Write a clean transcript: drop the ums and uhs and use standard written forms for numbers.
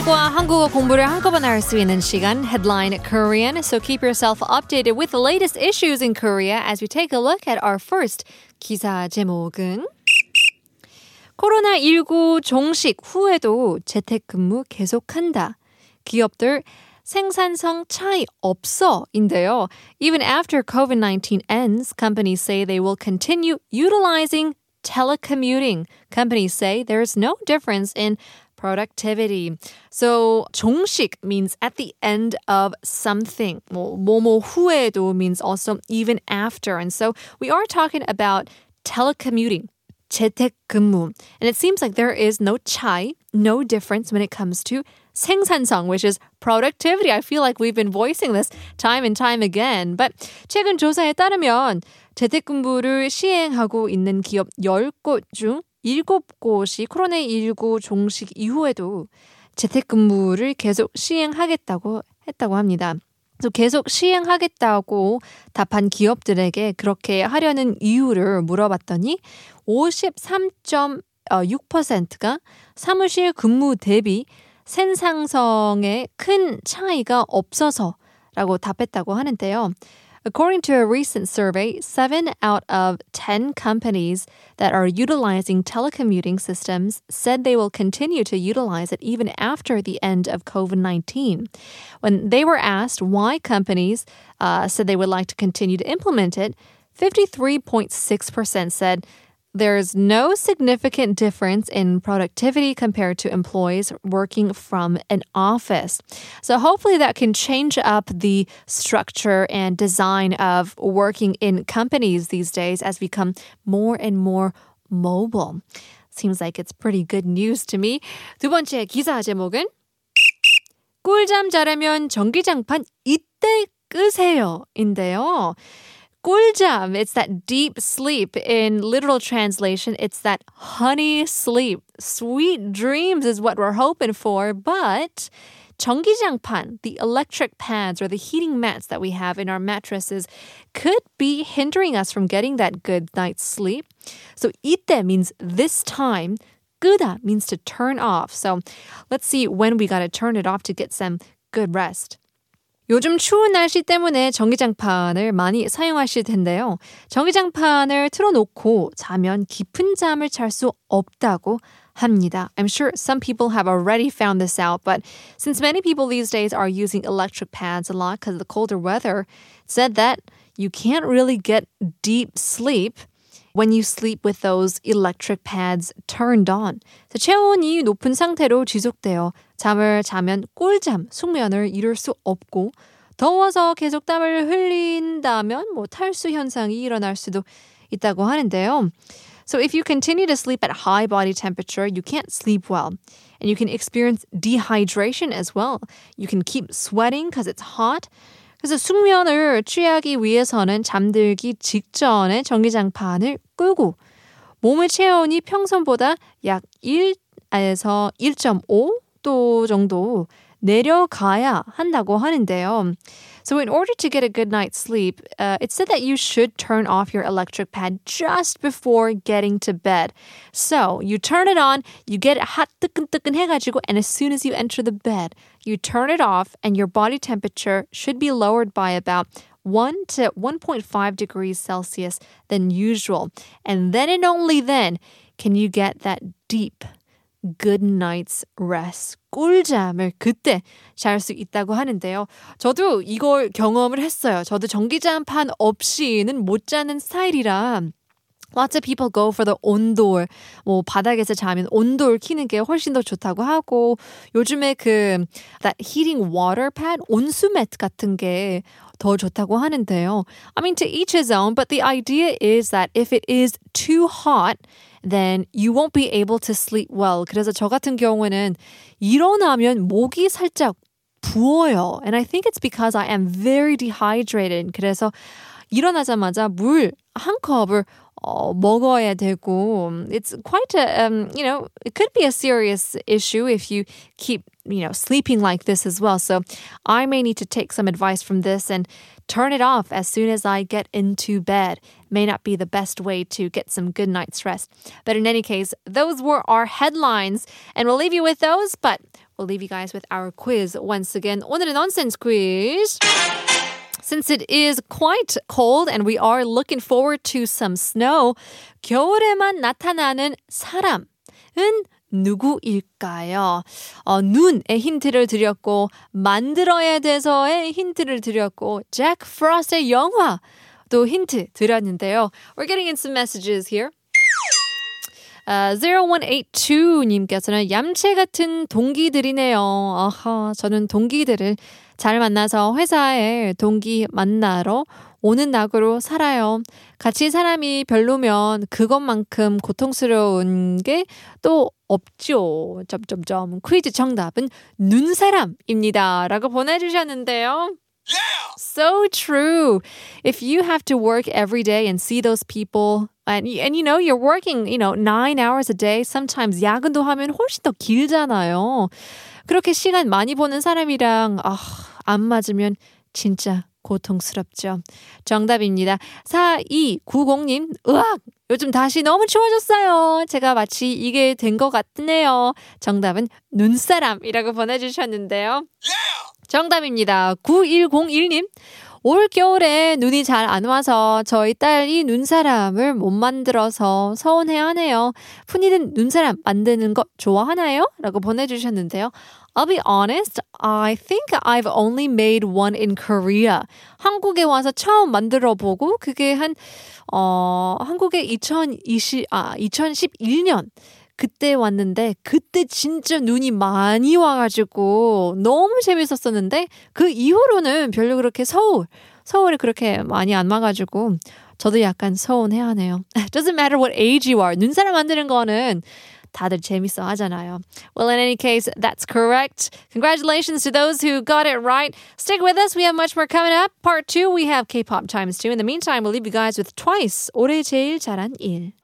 소식과 한국어 공부를 한꺼번에 할 수 있는 시간, Headline Korean. So keep yourself updated with the latest issues in Korea as we take a look at our first 기사 제목은 코로나19 종식 후에도 재택근무 계속한다. 기업들 생산성 차이 없어인데요. Even after COVID-19 ends, companies say they will continue utilizing telecommuting. Companies say there's no difference in productivity. So, 종식 means at the end of something. 뭐뭐 후에도 means also even after. And so, we are talking about telecommuting. 재택근무. And it seems like there is no 차이, no difference when it comes to 생산성, which is productivity. I feel like we've been voicing this time and time again. But 최근 조사에 따르면 재택근무를 시행하고 있는 기업 10곳 중 7곳이 코로나19 종식 이후에도 재택근무를 계속 시행하겠다고 했다고 합니다. 또 계속 시행하겠다고 답한 기업들에게 그렇게 하려는 이유를 물어봤더니 53.6%가 사무실 근무 대비 생산성에 큰 차이가 없어서라고 답했다고 하는데요. According to a recent survey, 7 out of 10 companies that are utilizing telecommuting systems said they will continue to utilize it even after the end of COVID-19. When they were asked why companies said they would like to continue to implement it, 53.6% said there's no significant difference in productivity compared to employees working from an office. So hopefully that can change up the structure and design of working in companies these days as we become more and more mobile. Seems like it's pretty good news to me. 두 번째 기사 제목은 꿀잠 자려면 전기장판 이때 끄세요인데요. 꿀잠, it's that deep sleep. In literal translation, it's that honey sleep. Sweet dreams is what we're hoping for. But 전기장판, the electric pads or the heating mats that we have in our mattresses could be hindering us from getting that good night's sleep. So 이때 means this time. 끄다 means to turn off. So let's see when we got to turn it off to get some good rest. 요즘 추운 날씨 때문에 전기장판을 많이 사용하실 텐데요. 전기장판을 틀어놓고 자면 깊은 잠을 잘 수 없다고 합니다. I'm sure some people have already found this out, but since many people these days are using electric pads a lot because of the colder weather, said that you can't really get deep sleep when you sleep with those electric pads turned on. 체온이 높은 상태로 지속되어 잠을 자면 꿀잠, 숙면을 이룰 수 없고 더워서 계속 땀을 흘린다면 탈수 현상이 일어날 수도 있다고 하는데요. So if you continue to sleep at high body temperature, you can't sleep well. And you can experience dehydration as well. You can keep sweating because it's hot. 그래서 숙면을 취하기 위해서는 잠들기 직전에 전기장판을 끄고 몸의 체온이 평소보다 약 1에서 1.5도 정도 내려가야 한다고 하는데요. So in order to get a good night's sleep, it's said that you should turn off your electric pad just before getting to bed. So you turn it on, you get it hot, 뜨끈뜨끈해가지고, and as soon as you enter the bed, you turn it off, and your body temperature should be lowered by about 1 to 1.5 degrees Celsius than usual. And then and only then can you get that deep good night's rest. 꿀잠을 그때 잘 수 있다고 하는데요. 저도 이걸 경험을 했어요. 저도 전기장판 없이는 못 자는 스타일이라 lots of people go for the 온돌. 바닥에서 자면 온돌 키는 게 훨씬 더 좋다고 하고 요즘에 that heating water pad, 온수 매트 같은 게 더 좋다고 하는데요. I mean, to each his own, but the idea is that if it is too hot, then you won't be able to sleep well. 그래서 저 같은 경우에는 일어나면 목이 살짝 부어요. And I think it's because I am very dehydrated. 그래서 일어나자마자 물 한 컵을 먹어야 되고 it's quite a it could be a serious issue if you keep sleeping like this as well. So I may need to take some advice from this and turn it off as soon as I get into bed. May not be the best way to get some good night's rest. But in any case, those were our headlines and we'll leave you with those. But We'll leave you guys with our quiz once again. 오늘의 nonsense quiz. Since it is quite cold and we are looking forward to some snow, 겨울에만 나타나는 사람은 누구일까요? 눈의 힌트를 드렸고, 만들어야 돼서의 힌트를 드렸고, Jack Frost의 영화도 힌트 드렸는데요. We're getting in some messages here. 0182님께서는 얌체 같은 동기들이네요. 아하, 저는 동기들을 잘 만나서 회사에 동기 만나러 오는 낙으로 살아요. 같이 사람이 별로면 그것만큼 고통스러운 게 또 없죠. 점점점. 퀴즈 정답은 눈사람입니다. 라고 보내주셨는데요. Yeah! So true. If you have to work every day and see those people, and you know, you're working, 9 hours a day, sometimes 야근도 하면 훨씬 더 길잖아요. 그렇게 시간 많이 보는 사람이랑 안 맞으면 진짜 고통스럽죠. 정답입니다. 4290님, 으악! 요즘 다시 너무 추워졌어요. 제가 마치 이게 된 것 같네요. 정답은 눈사람이라고 보내주셨는데요. Yeah! 정답입니다. 9101님, 올겨울에 눈이 잘 안 와서 저희 딸이 눈사람을 못 만들어서 서운해하네요. 푸니는 눈사람 만드는 거 좋아하나요? 라고 보내주셨는데요. I'll be honest, I think I've only made one in Korea. 한국에 와서 처음 만들어보고 그게 한국에 2011년 그때 왔는데 그때 진짜 눈이 많이 와가지고 너무 재밌었었는데 그 이후로는 별로 그렇게 서울에 그렇게 많이 안 와가지고 저도 약간 서운해하네요. Doesn't matter what age you are. 눈사람 만드는 거는 다들 재밌어 하잖아요. Well, in any case, that's correct. Congratulations to those who got it right. Stick with us. We have much more coming up. Part 2, we have K-pop times 2. In the meantime, we'll leave you guys with Twice. 올해 제일 잘한 일.